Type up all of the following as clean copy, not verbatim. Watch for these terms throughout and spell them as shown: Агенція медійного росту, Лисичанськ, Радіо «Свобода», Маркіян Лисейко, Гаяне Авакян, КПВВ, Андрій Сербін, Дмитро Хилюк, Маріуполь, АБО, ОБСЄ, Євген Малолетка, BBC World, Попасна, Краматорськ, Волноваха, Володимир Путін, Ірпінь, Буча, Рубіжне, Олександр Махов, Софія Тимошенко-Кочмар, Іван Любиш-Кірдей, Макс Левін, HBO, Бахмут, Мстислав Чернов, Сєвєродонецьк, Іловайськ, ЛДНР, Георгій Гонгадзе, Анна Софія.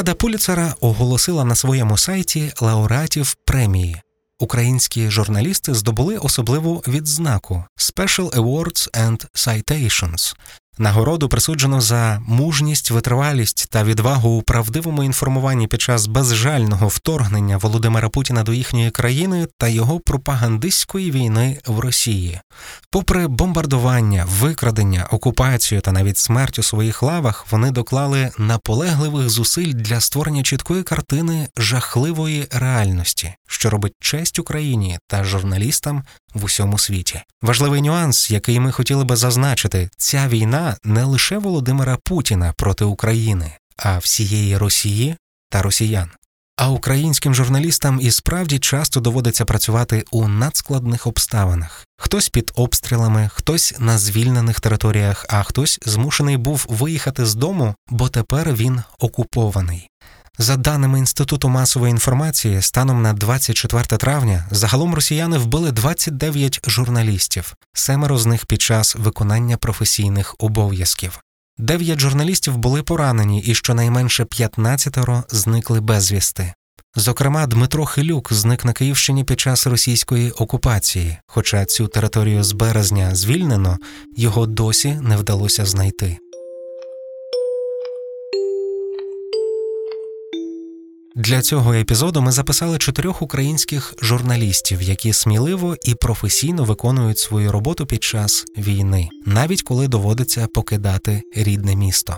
Рада Пулітцера оголосила на своєму сайті лауреатів премії. Українські журналісти здобули особливу відзнаку «Special Awards and Citations». Нагороду присуджено за мужність, витривалість та відвагу у правдивому інформуванні під час безжального вторгнення Володимира Путіна до їхньої країни та його пропагандистської війни в Росії. Попри бомбардування, викрадення, окупацію та навіть смерть у своїх лавах, вони доклали наполегливих зусиль для створення чіткої картини жахливої реальності, що робить честь Україні та журналістам в усьому світі. Важливий нюанс, який ми хотіли би зазначити – ця війна не лише Володимира Путіна проти України, а всієї Росії та росіян. А українським журналістам і справді часто доводиться працювати у надскладних обставинах. Хтось під обстрілами, хтось на звільнених територіях, а хтось змушений був виїхати з дому, бо тепер він окупований. За даними Інституту масової інформації, станом на 24 травня загалом росіяни вбили 29 журналістів, 7 з них під час виконання професійних обов'язків. 9 журналістів були поранені і щонайменше 15 зникли безвісти. Зокрема, Дмитро Хилюк зник на Київщині під час російської окупації, хоча цю територію з березня звільнено, його досі не вдалося знайти. Для цього епізоду ми записали 4 українських журналістів, які сміливо і професійно виконують свою роботу під час війни, навіть коли доводиться покидати рідне місто.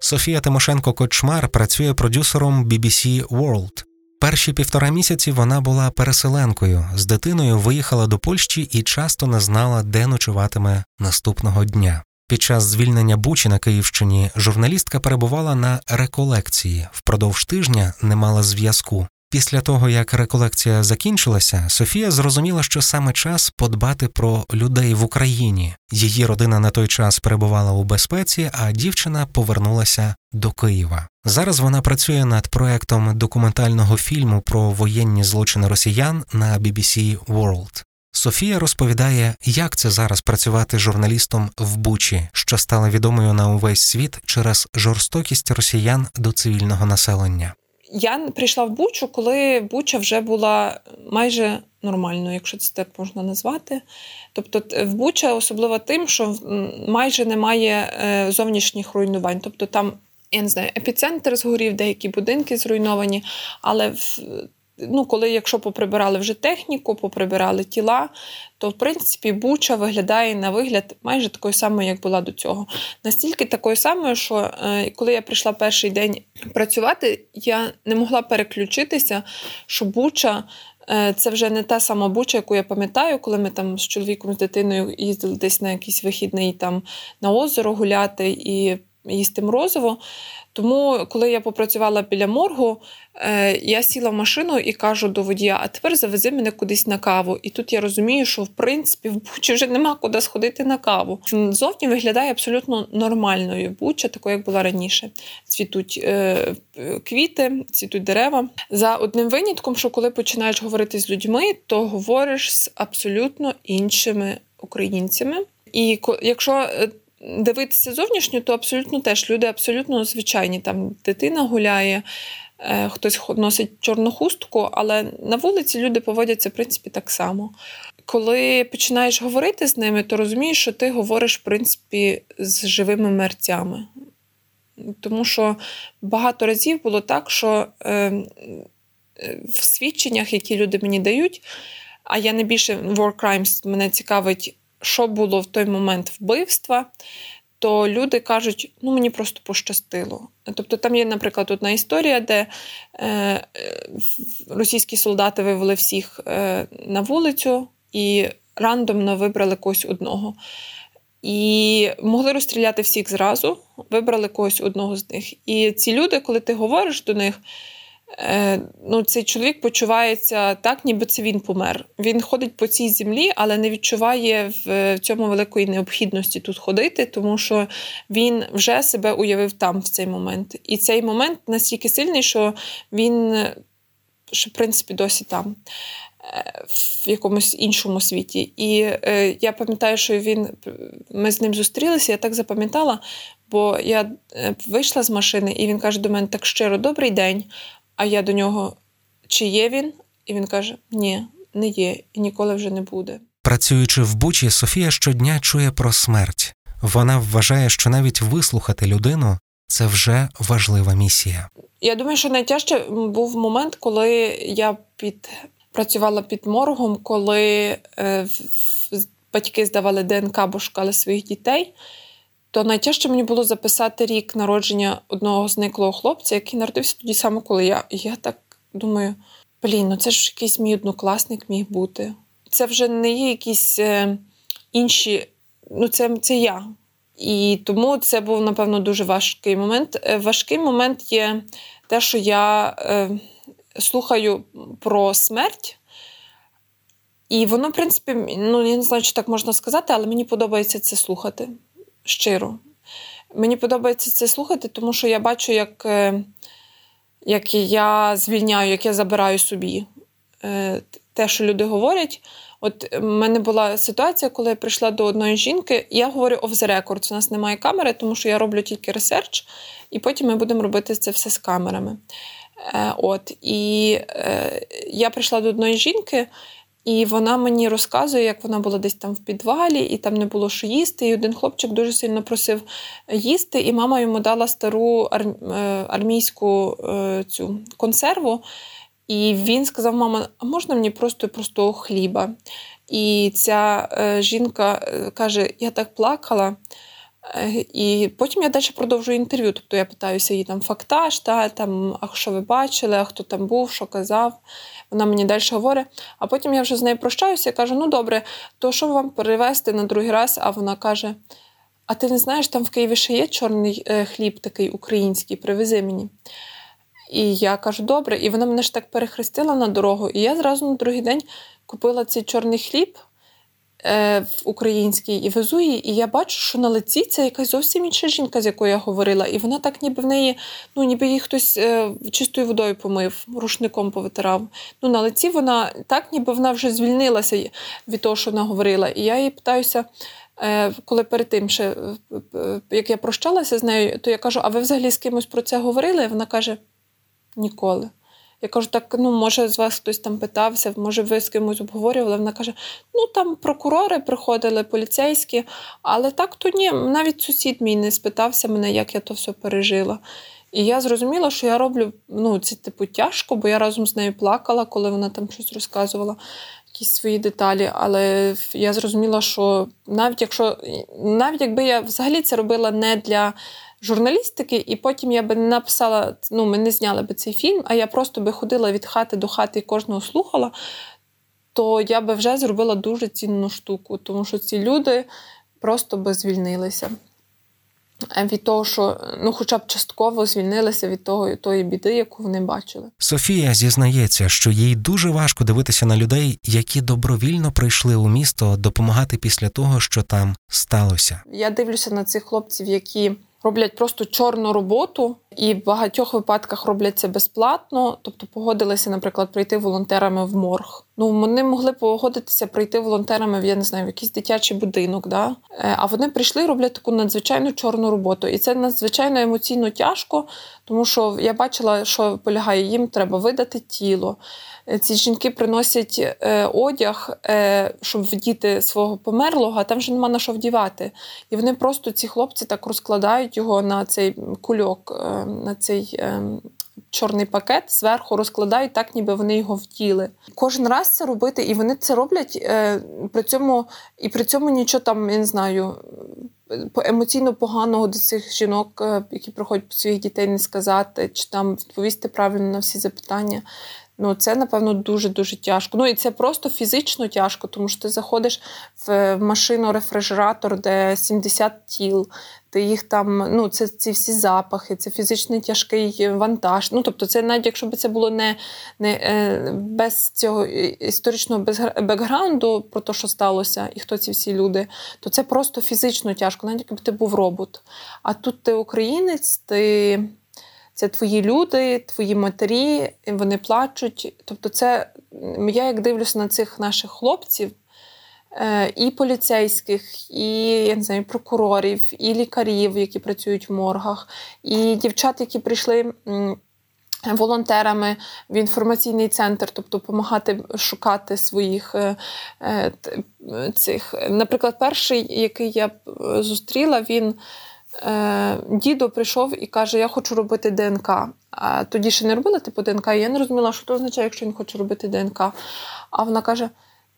Софія Тимошенко-Кочмар працює продюсером BBC World. Перші 1,5 місяці вона була переселенкою, з дитиною виїхала до Польщі і часто не знала, де ночуватиме наступного дня. Під час звільнення Бучі на Київщині журналістка перебувала на реколекції. Впродовж тижня не мала зв'язку. Після того, як реколекція закінчилася, Софія зрозуміла, що саме час подбати про людей в Україні. Її родина на той час перебувала у безпеці, а дівчина повернулася до Києва. Зараз вона працює над проектом документального фільму про воєнні злочини росіян на BBC World. Софія розповідає, як це зараз працювати журналістом в Бучі, що стала відомою на увесь світ через жорстокість росіян до цивільного населення. Я прийшла в Бучу, коли Буча вже була майже нормальною, якщо це так можна назвати. Тобто в Буча особливо тим, що майже немає зовнішніх руйнувань. Тобто там, я не знаю, епіцентр згорів, деякі будинки зруйновані, але коли, якщо поприбирали вже техніку, поприбирали тіла, то, в принципі, Буча виглядає на вигляд майже такою самою, як була до цього. Настільки такою самою, що коли я прийшла перший день працювати, я не могла переключитися, що Буча – це вже не та сама Буча, яку я пам'ятаю, коли ми там з чоловіком, з дитиною їздили десь на якийсь вихідний там на озеро гуляти і їсти морозиво. Тому, коли я попрацювала біля моргу, я сіла в машину і кажу до водія, а тепер завези мене кудись на каву. І тут я розумію, що, в принципі, в Бучі вже нема куди сходити на каву. Зовні виглядає абсолютно нормальною Буча, такою, як була раніше. Цвітуть квіти, цвітуть дерева. За одним винятком, що коли починаєш говорити з людьми, то говориш з абсолютно іншими українцями. І якщо дивитися зовнішньо, то абсолютно теж люди абсолютно звичайні. Там дитина гуляє, хтось носить чорну хустку, але на вулиці люди поводяться, в принципі, так само. Коли починаєш говорити з ними, то розумієш, що ти говориш, в принципі, з живими мерцями. Тому що багато разів було так, що в свідченнях, які люди мені дають, а я найбільше war crimes, мене цікавить, що було в той момент вбивства, то люди кажуть, мені просто пощастило. Тобто там є, наприклад, одна історія, де російські солдати вивели всіх на вулицю і рандомно вибрали когось одного. І могли розстріляти всіх зразу, вибрали когось одного з них. І ці люди, коли ти говориш до них, цей чоловік почувається так, ніби це він помер. Він ходить по цій землі, але не відчуває в цьому великої необхідності тут ходити, тому що він вже себе уявив там в цей момент. І цей момент настільки сильний, що він, в принципі, досі там, в якомусь іншому світі. І я пам'ятаю, що ми з ним зустрілися, я так запам'ятала, бо я вийшла з машини, і він каже до мене так щиро: добрий день. А я до нього: чи є він? І він каже: ні, не є, і ніколи вже не буде. Працюючи в Бучі, Софія щодня чує про смерть. Вона вважає, що навіть вислухати людину – це вже важлива місія. Я думаю, що найтяжче був момент, коли я працювала під моргом, коли батьки здавали ДНК, бо шукали своїх дітей, то найтяжче мені було записати рік народження одного зниклого хлопця, який народився тоді саме, коли я. І я так думаю, це ж якийсь мій однокласник міг бути. Це вже не є якісь інші, це я. І тому це був, напевно, дуже важкий момент. Важкий момент є те, що я слухаю про смерть, і воно, в принципі, я не знаю, чи так можна сказати, але мені подобається це слухати, щиро. Мені подобається це слухати, тому що я бачу, як я звільняю, як я забираю собі те, що люди говорять. От в мене була ситуація, коли я прийшла до одної жінки, я говорю off the record, у нас немає камери, тому що я роблю тільки ресерч, і потім ми будемо робити це все з камерами. Я прийшла до одної жінки, і вона мені розказує, як вона була десь там в підвалі, і там не було що їсти, і один хлопчик дуже сильно просив їсти, і мама йому дала стару армійську цю консерву, і він сказав: мама, а можна мені просто простого хліба? І ця жінка каже: я так плакала. І потім я далі продовжую інтерв'ю, тобто я питаюся її там фактаж, а що ви бачили, а хто там був, що казав. Вона мені далі говорить, а потім я вже з нею прощаюся, я кажу: добре, то що вам перевезти на другий раз? А вона каже: а ти не знаєш, там в Києві ще є чорний хліб такий український, привези мені. І я кажу: добре, і вона мене ж так перехрестила на дорогу, і я зразу на другий день купила цей чорний хліб український і везу її, і я бачу, що на лиці це якась зовсім інша жінка, з якою я говорила, і вона так ніби в неї, ніби її хтось чистою водою помив, рушником повитирав. На лиці вона так, ніби вона вже звільнилася від того, що вона говорила. І я її питаюся, коли перед тим ще, як я прощалася з нею, то я кажу: а ви взагалі з кимось про це говорили? І вона каже: ніколи. Я кажу: так, може, з вас хтось там питався, може, ви з кимось обговорювали? Вона каже: там прокурори приходили, поліцейські, але так то ні, навіть сусід мій не спитався мене, як я то все пережила. І я зрозуміла, що я роблю, це тяжко, бо я разом з нею плакала, коли вона там щось розказувала, якісь свої деталі, але я зрозуміла, що навіть якби я взагалі це робила не для журналістики, і потім я би не написала, ми не зняли би цей фільм, а я просто би ходила від хати до хати і кожного слухала, то я би вже зробила дуже цінну штуку, тому що ці люди просто би звільнилися від того, що, хоча б частково звільнилися від тої біди, яку вони бачили. Софія зізнається, що їй дуже важко дивитися на людей, які добровільно прийшли у місто допомагати після того, що там сталося. Я дивлюся на цих хлопців, які роблять просто чорну роботу, і в багатьох випадках роблять це безплатно, тобто погодилися, наприклад, прийти волонтерами в морг. Вони могли погодитися прийти волонтерами в, в якийсь дитячий будинок, а вони прийшли і роблять таку надзвичайно чорну роботу. І це надзвичайно емоційно тяжко, тому що я бачила, що полягає: їм треба видати тіло. Ці жінки приносять одяг, щоб вдіти свого померлого, а там вже нема на що вдівати. І вони просто, ці хлопці, так розкладають його на цей кульок, на цей чорний пакет, зверху розкладають так, ніби вони його вділи. Кожен раз це робити, і вони це роблять, при цьому нічого там, емоційно поганого до цих жінок, які приходять по своїх дітей, не сказати, чи там відповісти правильно на всі запитання. Це, напевно, дуже-дуже тяжко. І це просто фізично тяжко, тому що ти заходиш в машину-рефрижератор, де 70 тіл, ти їх там, це ці всі запахи, це фізичний тяжкий вантаж. Тобто це навіть якщо б це було не без цього історичного бекграунду про те, що сталося, і хто ці всі люди, то це просто фізично тяжко, навіть якби ти був робот. А тут ти українець, це твої люди, твої матері, вони плачуть. Тобто я як дивлюся на цих наших хлопців, і поліцейських, і, я не знаю, прокурорів, і лікарів, які працюють в моргах, і дівчат, які прийшли волонтерами в інформаційний центр, тобто допомагати шукати своїх цих. Наприклад, перший, який я зустріла, він дідо прийшов і каже, я хочу робити ДНК. А тоді ще не робила типу ДНК, і я не розуміла, що то означає, якщо він хоче робити ДНК. А вона каже,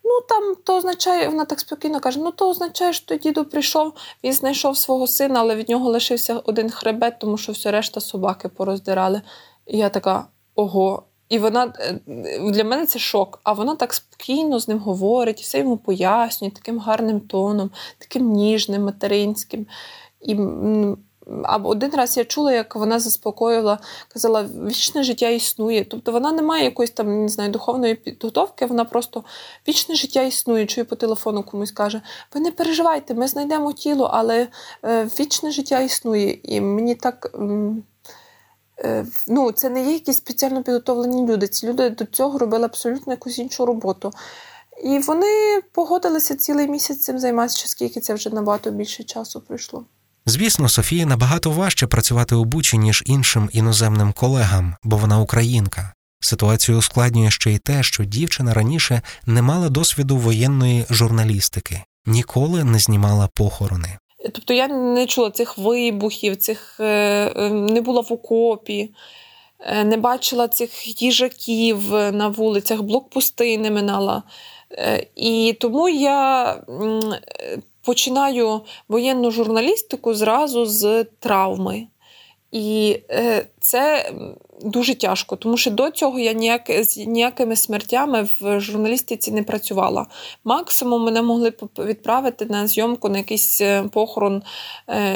ну там то означає, вона так спокійно каже, ну то означає, що діду прийшов, він знайшов свого сина, але від нього лишився один хребет, тому що все решта собаки пороздирали. І я така, ого. І вона, для мене це шок, а вона так спокійно з ним говорить, все йому пояснює, таким гарним тоном, таким ніжним, материнським. І один раз я чула, як вона заспокоїла, казала, вічне життя існує. Тобто вона не має якоїсь там, не знаю, духовної підготовки, вона просто вічне життя існує. Чую, по телефону комусь каже, ви не переживайте, ми знайдемо тіло, але вічне життя існує. І мені так... Ну, це не є якісь спеціально підготовлені люди. Ці люди до цього робили абсолютно якусь іншу роботу. І вони погодилися цілий місяць цим займатися, чи скільки це вже набагато більше часу пройшло. Звісно, Софії набагато важче працювати у Бучі, ніж іншим іноземним колегам, бо вона українка. Ситуацію ускладнює ще й те, що дівчина раніше не мала досвіду воєнної журналістики, ніколи не знімала похорони. Тобто я не чула цих вибухів, цих не була в окопі, не бачила цих їжаків на вулицях, блокпости не минала. І тому я починаю воєнну журналістику зразу з травми. І це дуже тяжко, тому що до цього я ніякими смертями в журналістиці не працювала. Максимум мене могли відправити на зйомку на якийсь похорон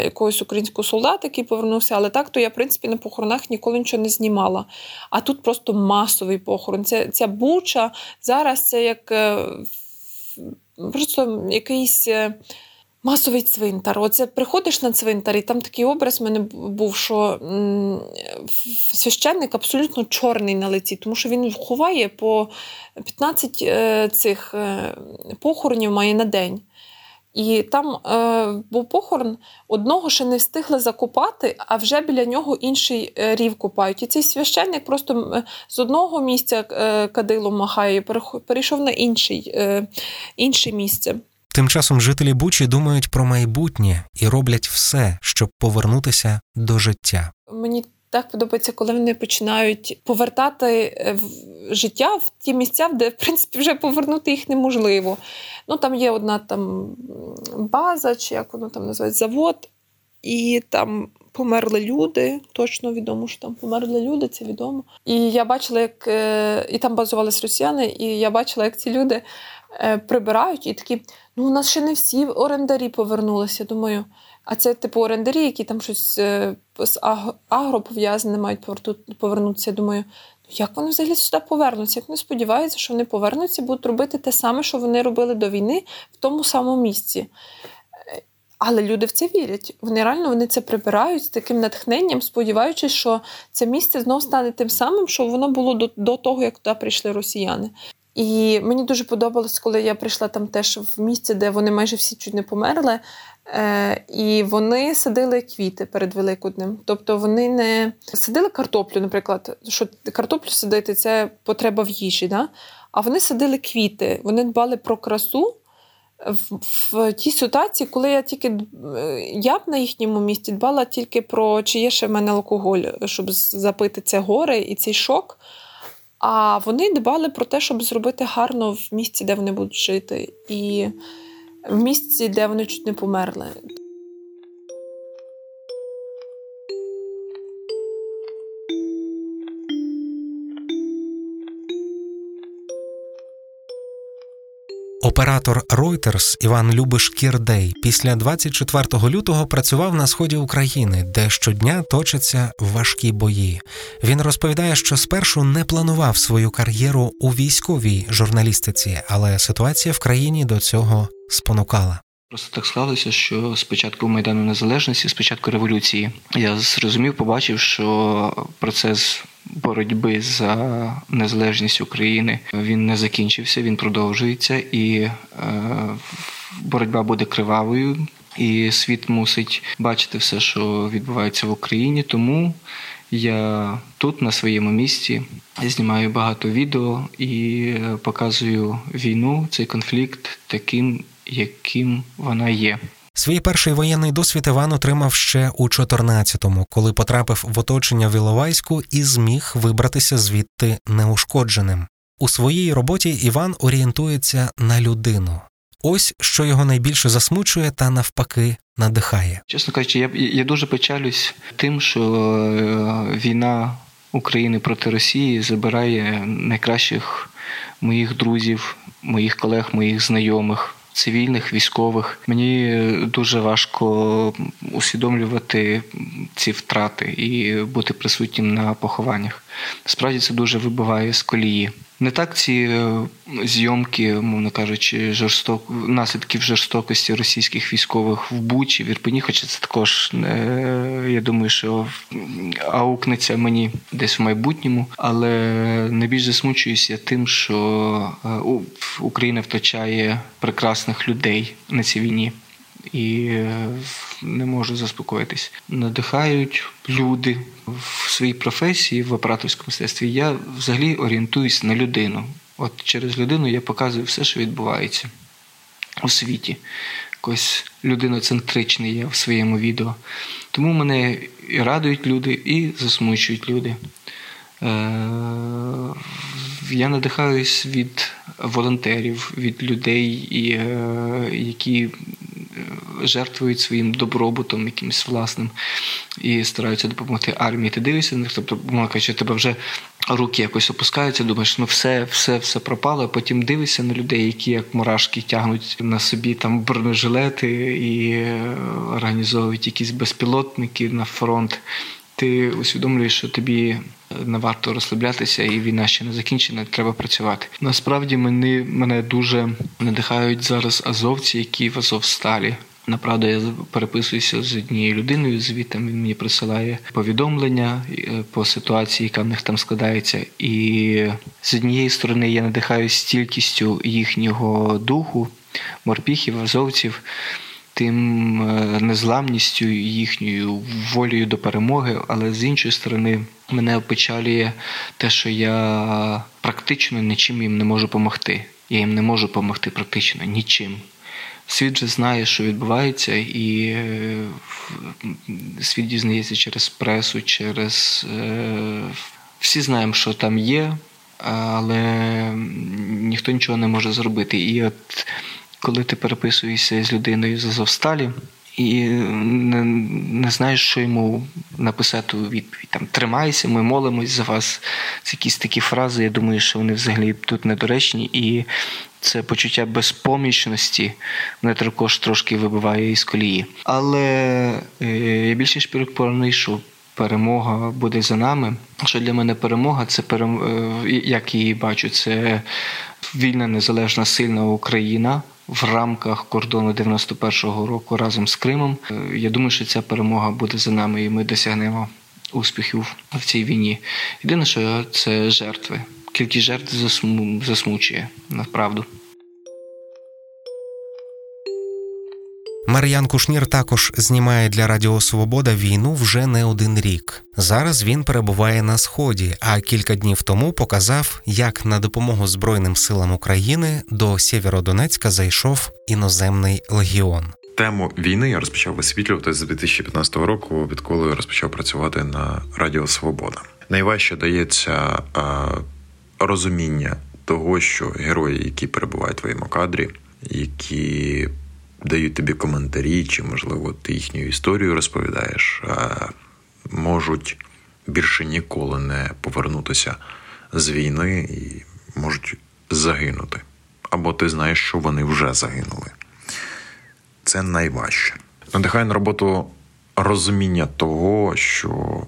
якогось українського солдата, який повернувся, але так, то я, в принципі, на похоронах ніколи нічого не знімала. А тут просто масовий похорон. Ця Буча зараз це як просто якийсь... масовий цвинтар. Оце приходиш на цвинтар, і там такий образ в мене був, що священник абсолютно чорний на лиці, тому що він ховає по 15 цих похоронів має на день. І там був похорон, одного ще не встигли закопати, а вже біля нього інший рів копають. І цей священник просто з одного місця кадилом махає, перейшов на інше місце. Тим часом жителі Бучі думають про майбутнє і роблять все, щоб повернутися до життя. Мені так подобається, коли вони починають повертати життя в ті місця, де, в принципі, вже повернути їх неможливо. Ну, там є одна там база, чи як воно там називається, завод, і там померли люди, точно відомо, що там померли люди, це відомо. І я бачила, як... І там базувались росіяни, і я бачила, як ці люди... прибирають і такі, ну у нас ще не всі орендарі повернулися, думаю. А це типу орендарі, які там щось з агро пов'язане, мають повернутися. Думаю, ну як вони взагалі сюди повернуться? Як вони сподіваються, що вони повернуться, будуть робити те саме, що вони робили до війни в тому самому місці. Але люди в це вірять. Вони реально це прибирають з таким натхненням, сподіваючись, що це місце знов стане тим самим, що воно було до того, як туди прийшли росіяни. І мені дуже подобалось, коли я прийшла там теж в місце, де вони майже всі чуть не померли, і вони садили квіти перед Великоднем. Тобто вони не садили картоплю, наприклад, що картоплю садити – це потреба в їжі, да? А вони садили квіти, вони дбали про красу в тій ситуації, коли я б на їхньому місці дбала тільки про, чи є ще в мене алкоголь, щоб запити це горе і цей шок. А вони дбали про те, щоб зробити гарно в місці, де вони будуть жити, і в місці, де вони чуть не померли. Оператор Reuters Іван Любиш-Кірдей після 24 лютого працював на сході України, де щодня точаться важкі бої. Він розповідає, що спершу не планував свою кар'єру у військовій журналістиці, але ситуація в країні до цього спонукала. Просто так склалося, що з початку Майдану Незалежності, з початку революції, я зрозумів, побачив, що процес боротьби за незалежність України, він не закінчився, він продовжується, і боротьба буде кривавою, і світ мусить бачити все, що відбувається в Україні, тому я тут, на своєму місці, знімаю багато відео і показую війну, цей конфлікт таким, яким вона є. Свій перший воєнний досвід Іван отримав ще у 14-му, коли потрапив в оточення в Іловайську і зміг вибратися звідти неушкодженим. У своїй роботі Іван орієнтується на людину. Ось, що його найбільше засмучує та, навпаки, надихає. Чесно кажучи, я дуже печалюсь тим, що війна України проти Росії забирає найкращих моїх друзів, моїх колег, моїх знайомих, цивільних, військових. Мені дуже важко усвідомлювати ці втрати і бути присутнім на похованнях. Справді це дуже вибиває з колії. Не так ці зйомки, мовно кажучи, наслідків жорстокості російських військових в Бучі, в Ірпені, хоча це також, я думаю, що аукнеться мені десь в майбутньому, але найбільш засмучуюся тим, що Україна втрачає прекрасних людей на цій війні. І не можу заспокоїтись. Надихають люди в своїй професії, в операторському мистецтві. Я взагалі орієнтуюсь на людину. От через людину я показую все, що відбувається у світі. Якось людиноцентричний я в своєму відео. Тому мене і радують люди, і засмучують люди. Я надихаюсь від волонтерів, від людей, які жертвують своїм добробутом якимось власним і стараються допомогти армії. Ти дивишся на них, тобто, що тебе вже руки якось опускаються, думаєш, все пропало, а потім дивишся на людей, які як мурашки тягнуть на собі там бронежилети і організовують якісь безпілотники на фронт. Ти усвідомлюєш, що тобі не варто розслаблятися, і війна ще не закінчена, треба працювати. Насправді мене дуже надихають зараз азовці, які в Азовсталі. Направду, я переписуюся з однією людиною, звітом він мені присилає повідомлення по ситуації, яка в них там складається. І з однієї сторони я надихаюсь стількістю їхнього духу, морпіхів, азовців, тим незламністю їхньою волею до перемоги, але з іншої сторони мене опечалює те, що я практично нічим їм не можу допомогти. Я їм не можу допомогти практично нічим. Світ вже знає, що відбувається, і світ дізнається через пресу, через... Всі знаємо, що там є, але ніхто нічого не може зробити. І от коли ти переписуєшся з людиною з Азовсталі і не знаєш, що йому написати у відповідь. Там «тримайся, ми молимось за вас». Це якісь такі фрази, я думаю, що вони взагалі тут недоречні. І це почуття безпомічності мене також трошки вибиває із колії. Але я більш ніж переконаний, що перемога буде за нами. Що для мене перемога, це як її бачу, це вільна, незалежна, сильна Україна в рамках кордону 91-го року разом з Кримом. Я думаю, що ця перемога буде за нами, і ми досягнемо успіхів в цій війні. Єдине, що це жертви. Кількість жертв засмучує, направду. Мар'ян Кушнір також знімає для Радіо «Свобода» війну вже не один рік. Зараз він перебуває на Сході, а кілька днів тому показав, як на допомогу Збройним силам України до Сєвєродонецька зайшов іноземний легіон. Тему війни я розпочав висвітлювати з 2015 року, відколи я розпочав працювати на Радіо «Свобода». Найважче дається розуміння того, що герої, які перебувають в твоєму кадрі, які дають тобі коментарі, чи, можливо, ти їхню історію розповідаєш, можуть більше ніколи не повернутися з війни і можуть загинути. Або ти знаєш, що вони вже загинули. Це найважче. Надихає на роботу розуміння того, що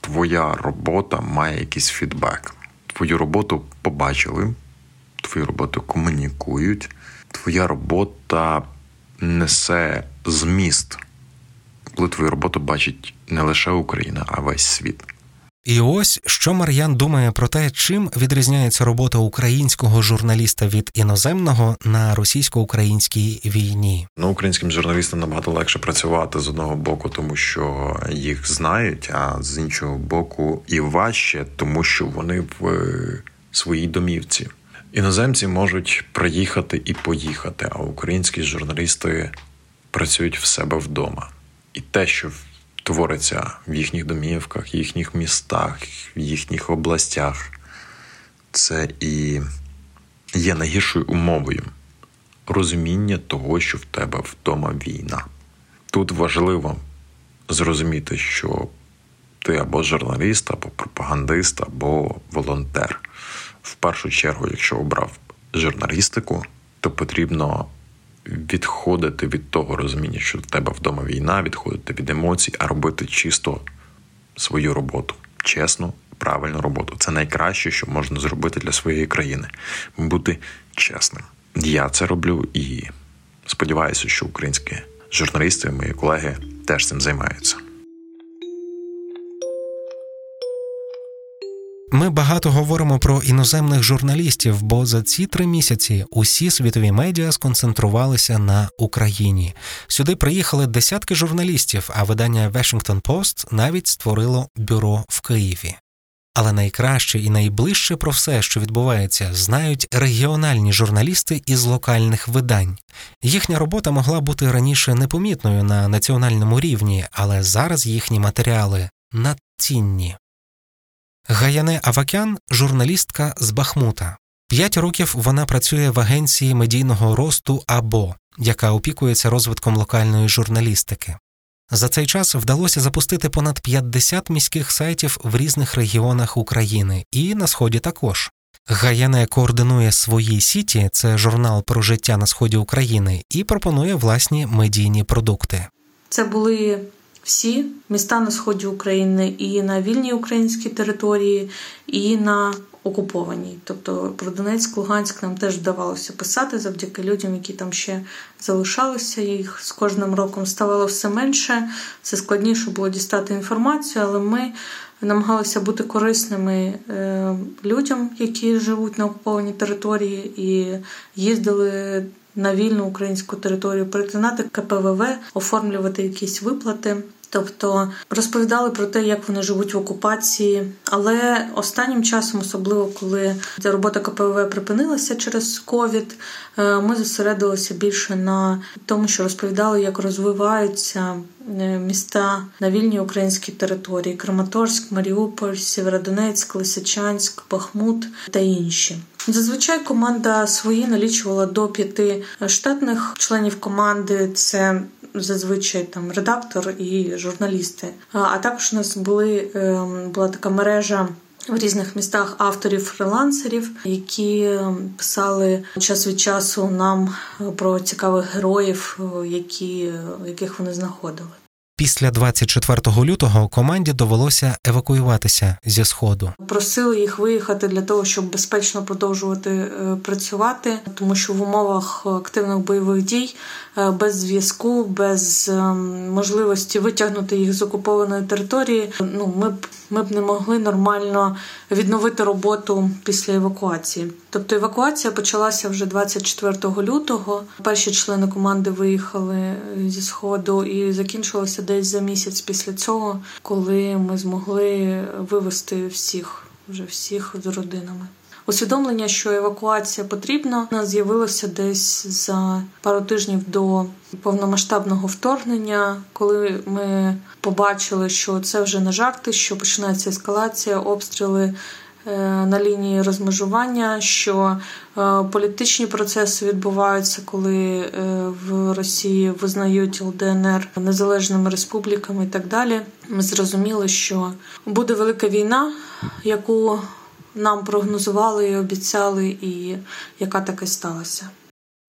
твоя робота має якийсь фідбек. Твою роботу побачили, твою роботу комунікують, твоя робота несе зміст. Коли твою роботу бачить не лише Україна, а весь світ. І ось, що Мар'ян думає про те, чим відрізняється робота українського журналіста від іноземного на російсько-українській війні. Українським журналістам набагато легше працювати з одного боку, тому що їх знають, а з іншого боку і важче, тому що вони в своїй домівці. Іноземці можуть приїхати і поїхати, а українські журналісти працюють в себе вдома. І те, що твориться в їхніх домівках, їхніх містах, в їхніх областях, це і є найгіршою умовою розуміння того, що в тебе вдома війна. Тут важливо зрозуміти, що ти або журналіст, або пропагандист, або волонтер. В першу чергу, якщо обрав журналістику, то потрібно відходити від того розуміння, що в тебе вдома війна, відходити від емоцій, а робити чисто свою роботу. Чесну, правильну роботу. Це найкраще, що можна зробити для своєї країни. Бути чесним. Я це роблю і сподіваюся, що українські журналісти, мої колеги теж цим займаються. Ми багато говоримо про іноземних журналістів, бо за ці 3 місяці усі світові медіа сконцентрувалися на Україні. Сюди приїхали десятки журналістів, а видання Washington Post навіть створило бюро в Києві. Але найкраще і найближче про все, що відбувається, знають регіональні журналісти із локальних видань. Їхня робота могла бути раніше непомітною на національному рівні, але зараз їхні матеріали надцінні. Гаяне Авакян – журналістка з Бахмута. 5 років вона працює в агенції медійного росту АБО, яка опікується розвитком локальної журналістики. За цей час вдалося запустити понад 50 міських сайтів в різних регіонах України і на Сході також. Гаяне координує свої сіті – це журнал про життя на Сході України – і пропонує власні медійні продукти. Це були всі міста на сході України і на вільній українській території, і на окупованій. Тобто про Донецьк, Луганськ нам теж вдавалося писати завдяки людям, які там ще залишалися. Їх з кожним роком ставало все менше, все складніше було дістати інформацію, але ми намагалися бути корисними людям, які живуть на окупованій території, і їздили на вільну українську територію, перетинати КПВВ, оформлювати якісь виплати. Тобто розповідали про те, як вони живуть в окупації. Але останнім часом, особливо коли робота КПВВ припинилася через ковід, ми зосередилися більше на тому, що розповідали, як розвиваються міста на вільній українській території. Краматорськ, Маріуполь, Сєвєродонецьк, Лисичанськ, Бахмут та інші. Зазвичай команда свої налічувала до 5 штатних членів команди. Це зазвичай там редактор і журналісти. А також у нас була така мережа в різних містах авторів-фрилансерів, які писали час від часу нам про цікавих героїв, яких вони знаходили. Після 24 лютого команді довелося евакуюватися зі Сходу. Просили їх виїхати для того, щоб безпечно продовжувати працювати, тому що в умовах активних бойових дій, без зв'язку, без можливості витягнути їх з окупованої території, ми б не могли нормально відновити роботу після евакуації. Тобто евакуація почалася вже 24 лютого. Перші члени команди виїхали зі Сходу і закінчилося десь за місяць після цього, коли ми змогли вивезти всіх з родинами. Усвідомлення, що евакуація потрібна, у нас з'явилося десь за пару тижнів до повномасштабного вторгнення, коли ми побачили, що це вже не жарти, що починається ескалація, обстріли на лінії розмежування, що політичні процеси відбуваються, коли в Росії визнають ЛДНР незалежними республіками і так далі. Ми зрозуміли, що буде велика війна, яку нам прогнозували і обіцяли, і яка таки сталася.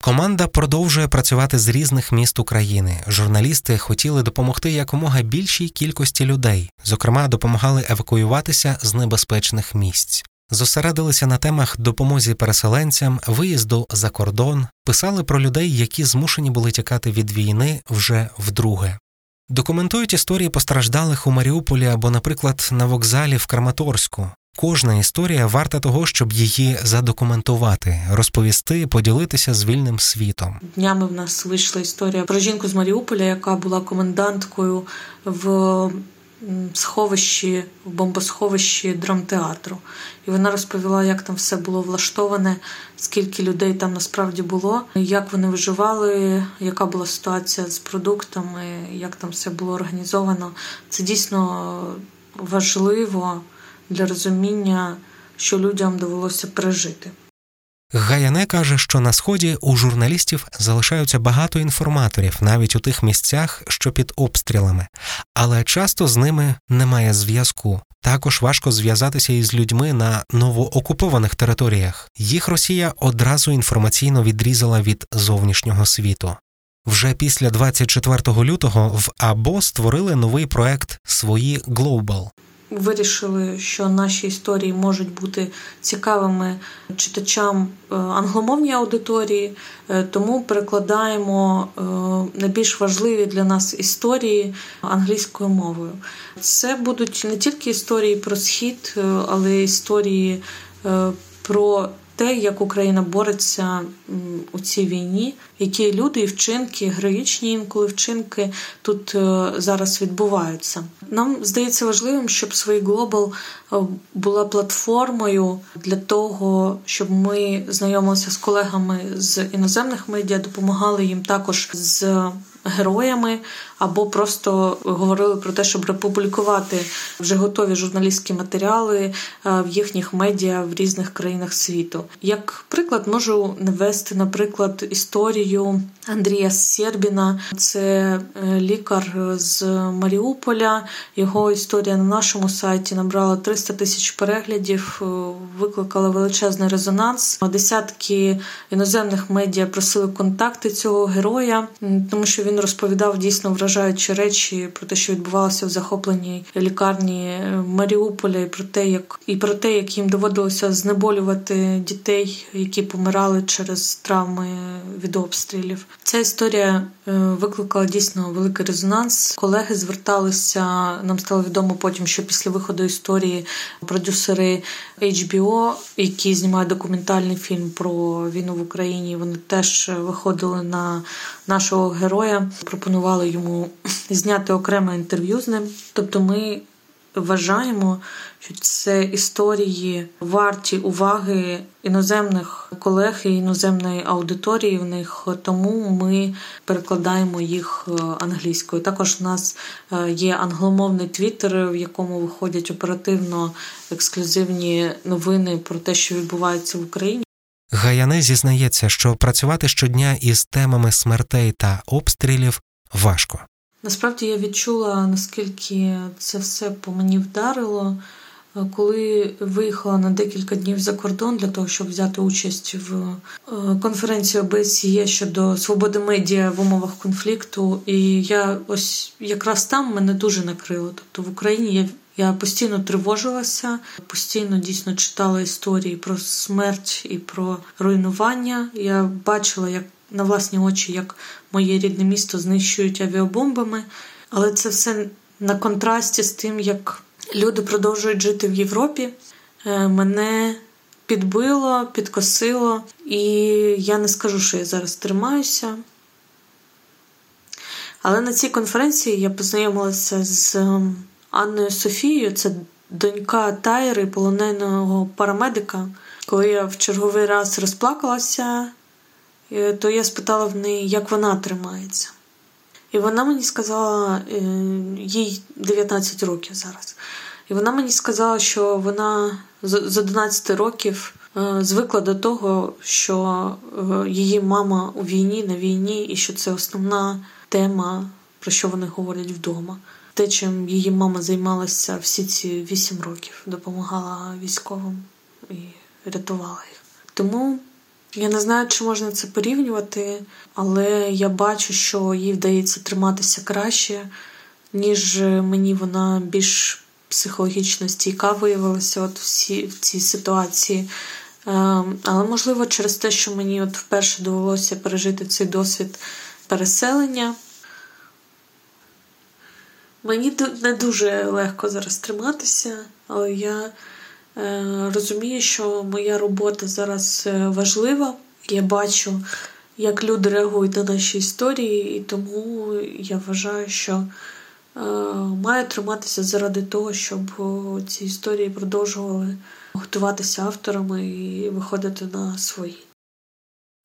Команда продовжує працювати з різних міст України. Журналісти хотіли допомогти якомога більшій кількості людей. Зокрема, допомагали евакуюватися з небезпечних місць. зосередилися на темах допомоги переселенцям, виїзду за кордон, писали про людей, які змушені були тікати від війни вже вдруге. Документують історії постраждалих у Маріуполі або, наприклад, на вокзалі в Краматорську. Кожна історія варта того, щоб її задокументувати, розповісти, поділитися з вільним світом. Днями в нас вийшла історія про жінку з Маріуполя, яка була коменданткою в сховищі, в бомбосховищі драмтеатру. І вона розповіла, як там все було влаштоване, скільки людей там насправді було, як вони виживали, яка була ситуація з продуктами, як там все було організовано. Це дійсно важливо для розуміння, що людям довелося пережити. Гаяне каже, що на Сході у журналістів залишаються багато інформаторів, навіть у тих місцях, що під обстрілами. Але часто з ними немає зв'язку. Також важко зв'язатися із людьми на новоокупованих територіях. Їх Росія одразу інформаційно відрізала від зовнішнього світу. Вже після 24 лютого в АБО створили новий проект «Свої Глобал». Вирішили, що наші історії можуть бути цікавими читачам англомовної аудиторії, тому перекладаємо найбільш важливі для нас історії англійською мовою. Це будуть не тільки історії про Схід, але й історії про те, як Україна бореться у цій війні, які люди і вчинки, героїчні інколи вчинки тут зараз відбуваються. Нам здається важливим, щоб «Свій Глобал» була платформою для того, щоб ми знайомилися з колегами з іноземних медіа, допомагали їм також з героями або просто говорили про те, щоб републікувати вже готові журналістські матеріали в їхніх медіа в різних країнах світу. Як приклад можу навести, наприклад, історію Андрія Сербіна. Це лікар з Маріуполя. Його історія на нашому сайті набрала 300 тисяч переглядів, викликала величезний резонанс. Десятки іноземних медіа просили контакти цього героя, тому що він розповідав дійсно вражаючі речі про те, що відбувалося в захопленій лікарні Маріуполя, і про те, як їм доводилося знеболювати дітей, які помирали через травми від обстрілів. Ця історія викликала дійсно великий резонанс. Колеги зверталися, нам стало відомо потім, що після виходу історії продюсери HBO, які знімають документальний фільм про війну в Україні, вони теж виходили на нашого героя, пропонували йому зняти окреме інтерв'ю з ним. Тобто ми вважаємо, що це історії варті уваги іноземних колег і іноземної аудиторії в них, тому ми перекладаємо їх англійською. Також у нас є англомовний твіттер, в якому виходять оперативно ексклюзивні новини про те, що відбувається в Україні. Гаяне зізнається, що працювати щодня із темами смертей та обстрілів важко. Насправді я відчула, наскільки це все по мені вдарило, коли виїхала на декілька днів за кордон для того, щоб взяти участь в конференції ОБСЄ щодо свободи медіа в умовах конфлікту. І я ось якраз там мене дуже накрило. Тобто в Україні я постійно тривожилася, постійно дійсно читала історії про смерть і про руйнування. Я бачила як на власні очі, як моє рідне місто знищують авіабомбами. Але це все на контрасті з тим, як люди продовжують жити в Європі. Мене підбило, підкосило. І я не скажу, що я зараз тримаюся. Але на цій конференції я познайомилася з Анною Софією, це донька Тайри, полоненого парамедика. Коли я в черговий раз розплакалася, то я спитала в неї, як вона тримається. І вона мені сказала, їй 19 років зараз, і вона мені сказала, що вона з 11 років звикла до того, що її мама у війні, на війні, і що це основна тема, про що вони говорять вдома. Те, чим її мама займалася всі ці 8 років, допомагала військовим і рятувала їх. Тому я не знаю, чи можна це порівнювати, але я бачу, що їй вдається триматися краще, ніж мені. Вона більш психологічно стійка виявилася в цій ситуації. Але, можливо, через те, що мені вперше довелося пережити цей досвід переселення, мені не дуже легко зараз триматися, але я розумію, що моя робота зараз важлива. Я бачу, як люди реагують на наші історії, і тому я вважаю, що маю триматися заради того, щоб ці історії продовжували готуватися авторами і виходити на свої.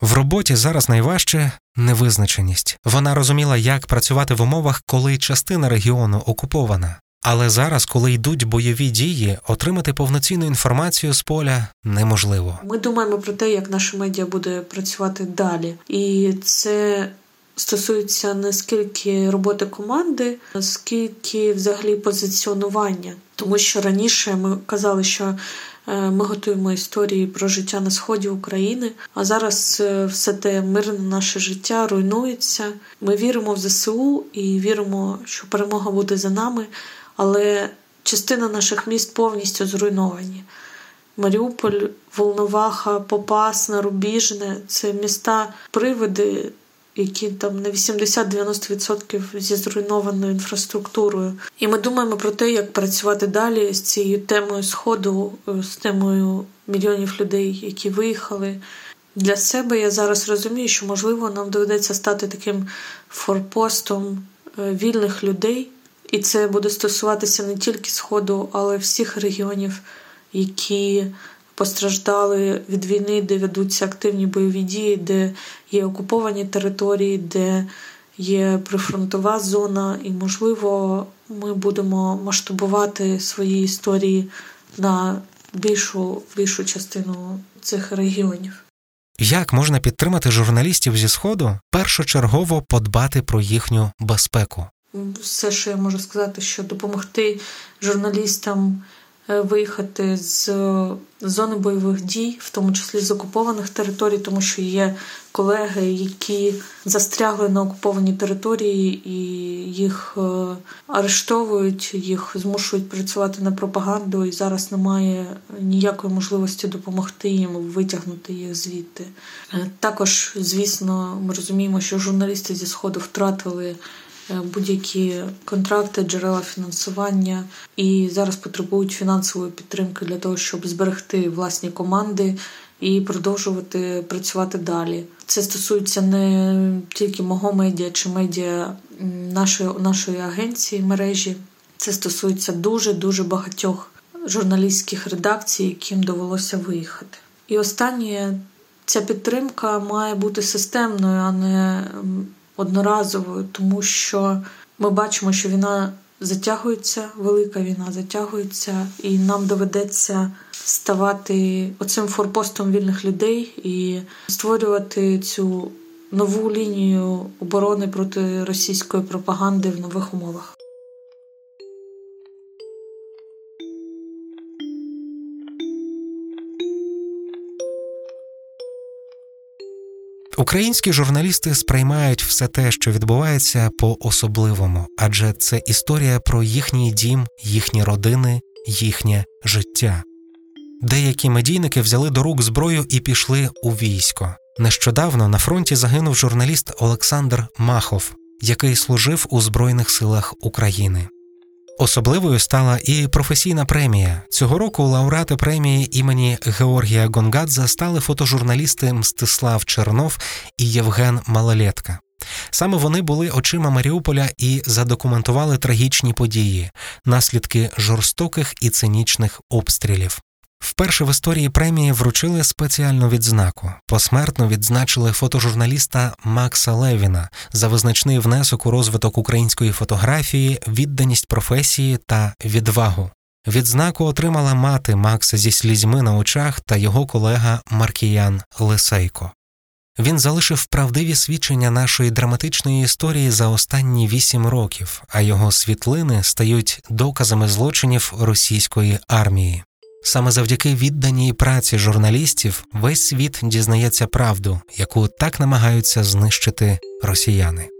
В роботі зараз найважче невизначеність. Вона розуміла, як працювати в умовах, коли частина регіону окупована. Але зараз, коли йдуть бойові дії, отримати повноцінну інформацію з поля неможливо. Ми думаємо про те, як наше медіа буде працювати далі. І це стосується не скільки роботи команди, а скільки взагалі позиціонування. Тому що раніше ми казали, що ми готуємо історії про життя на сході України, а зараз все те мирне наше життя руйнується. Ми віримо в ЗСУ і віримо, що перемога буде за нами, але частина наших міст повністю зруйновані. Маріуполь, Волноваха, Попасна, Рубіжне – це міста-привиди, які там на 80-90% зі зруйнованою інфраструктурою. І ми думаємо про те, як працювати далі з цією темою Сходу, з темою мільйонів людей, які виїхали. Для себе я зараз розумію, що, можливо, нам доведеться стати таким форпостом вільних людей. І це буде стосуватися не тільки Сходу, але всіх регіонів, які постраждали від війни, де ведуться активні бойові дії, де є окуповані території, де є прифронтова зона. І, можливо, ми будемо масштабувати свої історії на більшу частину цих регіонів. Як можна підтримати журналістів зі Сходу? Першочергово подбати про їхню безпеку. Все, що я можу сказати, що допомогти журналістам виїхати з зони бойових дій, в тому числі з окупованих територій, тому що є колеги, які застрягли на окупованій території і їх арештовують, їх змушують працювати на пропаганду, і зараз немає ніякої можливості допомогти їм витягнути їх звідти. Також, звісно, ми розуміємо, що журналісти зі Сходу втратили будь-які контракти, джерела фінансування і зараз потребують фінансової підтримки для того, щоб зберегти власні команди і продовжувати працювати далі. Це стосується не тільки мого медіа чи медіа нашої агенції, мережі. Це стосується дуже-дуже багатьох журналістських редакцій, яким довелося виїхати. І останнє, ця підтримка має бути системною, а не одноразовою, тому що ми бачимо, що війна затягується, велика війна затягується, і нам доведеться ставати оцим форпостом вільних людей і створювати цю нову лінію оборони проти російської пропаганди в нових умовах. Українські журналісти сприймають все те, що відбувається, по-особливому, адже це історія про їхній дім, їхні родини, їхнє життя. Деякі медійники взяли до рук зброю і пішли у військо. Нещодавно на фронті загинув журналіст Олександр Махов, який служив у Збройних силах України. Особливою стала і професійна премія. Цього року лауреати премії імені Георгія Гонгадзе стали фотожурналісти Мстислав Чернов і Євген Малолетка. Саме вони були очима Маріуполя і задокументували трагічні події, наслідки жорстоких і цинічних обстрілів. Вперше в історії премії вручили спеціальну відзнаку. Посмертно відзначили фотожурналіста Макса Левіна за визначний внесок у розвиток української фотографії, відданість професії та відвагу. Відзнаку отримала мати Макса зі слізьми на очах та його колега Маркіян Лисейко. Він залишив правдиві свідчення нашої драматичної історії за останні 8 років, а його світлини стають доказами злочинів російської армії. Саме завдяки відданій праці журналістів весь світ дізнається правду, яку так намагаються знищити росіяни.